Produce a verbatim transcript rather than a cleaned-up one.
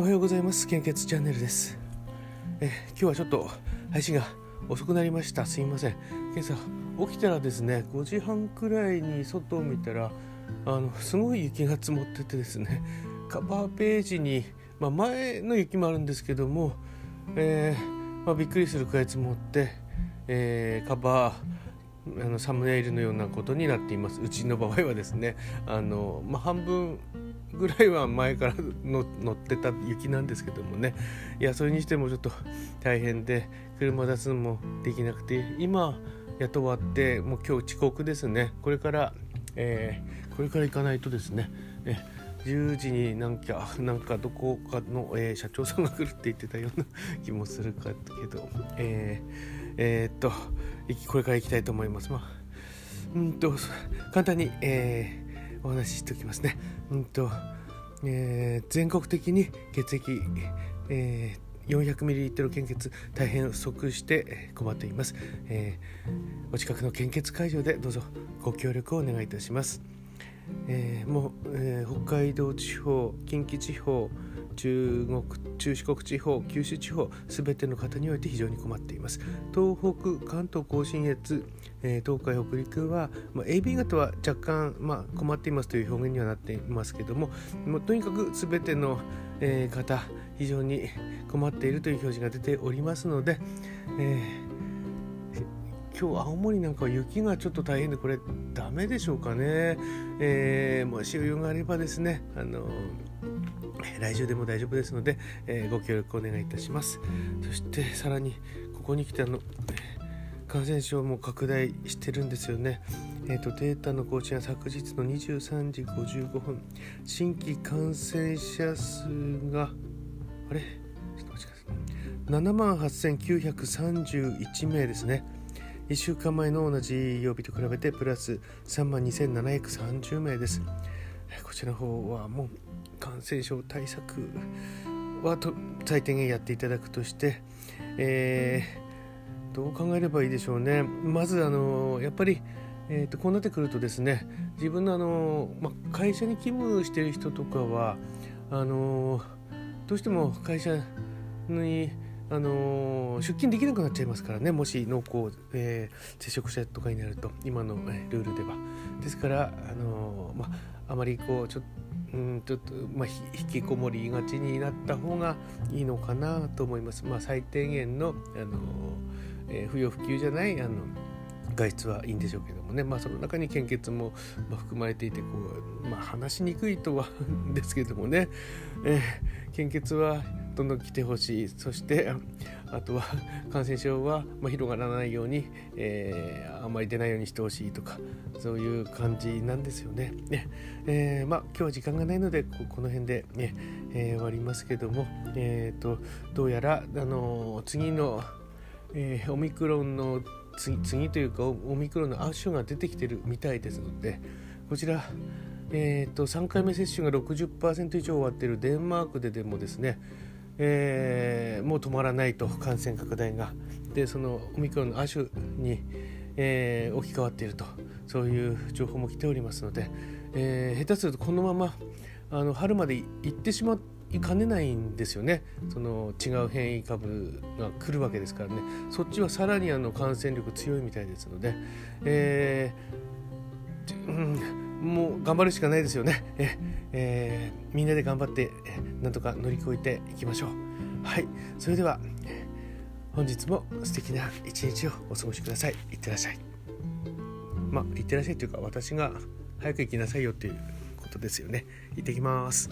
おはようございます。献血チャンネルです。え今日はちょっと配信が遅くなりました。すいません。今朝起きたらですね、ごじはんくらいに外を見たらあのすごい雪が積もっててですね、カバーページに、まあ、前の雪もあるんですけども、えーまあ、びっくりするくらい積もって、えー、カバーあのサムネイルのようなことになっています。うちの場合はですね、あの、まあ、半分ぐらいは前からの乗ってた雪なんですけどもね、いやそれにしてもちょっと大変で車出すのもできなくて、今やっと終わって、もう今日遅刻ですね。これから、えー、これから行かないとですね、えじゅうじになんか、なんかどこかの、えー、社長さんが来るって言ってたような気もするかけど、えー、えー、っとこれから行きたいと思います。まあうんと簡単に、えーお話ししておきますね。うんとえー、全国的に血液、えー、よんひゃくミリリットル 献血大変不足して困っています。えー、お近くの献血会場でどうぞご協力をお願いいたします。えー、もう、えー、北海道地方、近畿地方、中国、中四国地方、九州地方、すべての方において非常に困っています。東北、関東甲信越、えー、東海、北陸は、まあ、エービー 型は若干、まあ、困っていますという表現にはなっていますけども、もうとにかくすべての、えー、方非常に困っているという表示が出ておりますので、えー、今日青森なんかは雪がちょっと大変で、これダメでしょうかね。えー、もし余裕があればですね、あの来週でも大丈夫ですので、えー、ご協力お願いいたします。そしてさらにここに来てあの感染症も拡大してるんですよね。えーと、データの更新は昨日のにじゅうさんじごじゅうごふん、新規感染者数があれちょっと待ってください、 ななまんはっせんきゅうひゃくさんじゅういちめいですね。いっしゅうかんまえの同じ曜日と比べてプラス さんまんにせんななひゃくさんじゅうめいです。こちらの方はもう感染症対策はと最低限やっていただくとして、えー、どう考えればいいでしょうね。まずあのやっぱり、えー、とこうなってくるとですね、自分の、あの、ま、会社に勤務している人とかはあのどうしても会社にあの出勤できなくなっちゃいますからね、もし濃厚、えー、接触者とかになると、今のルールでは。ですからあの、ま、あまりこうちょっとうんちょっとまあ、引きこもりがちになった方がいいのかなと思います。まあ、最低限の、あの、えー、不要不急じゃないあの外出はいいんでしょうけどもね、まあ、その中に献血も、まあ、含まれていてこう、まあ、話しにくいとはですけどもね、えー、献血はどんどん来てほしい。そしてあとは感染症は、まあ、広がらないように、えー、あんまり出ないようにしてほしいとか、そういう感じなんですよね。えーまあ、今日は時間がないので こ, この辺で、ねえー、終わりますけども、えー、とどうやら、あのー、次の、えー、オミクロンの 次, 次というかオミクロンの亜種が出てきてるみたいですので、こちら、えー、とさんかいめ接種が ろくじゅっパーセント 以上終わっているデンマークででもですね、えー、もう止まらないと感染拡大が、でそのオミクロンの亜種に、えー、置き換わっていると、そういう情報も来ておりますので、えー、下手するとこのままあの春まで行ってしまいかねないんですよね。その違う変異株が来るわけですからね、そっちはさらにあの感染力強いみたいですので、えーうんもう頑張るしかないですよね。え、えー、みんなで頑張ってなんとか乗り越えていきましょう。はい、それでは本日も素敵な一日をお過ごしください。いってらっしゃい。まあいってらっしゃいというか、私が早く行きなさいよということですよね。行ってきます。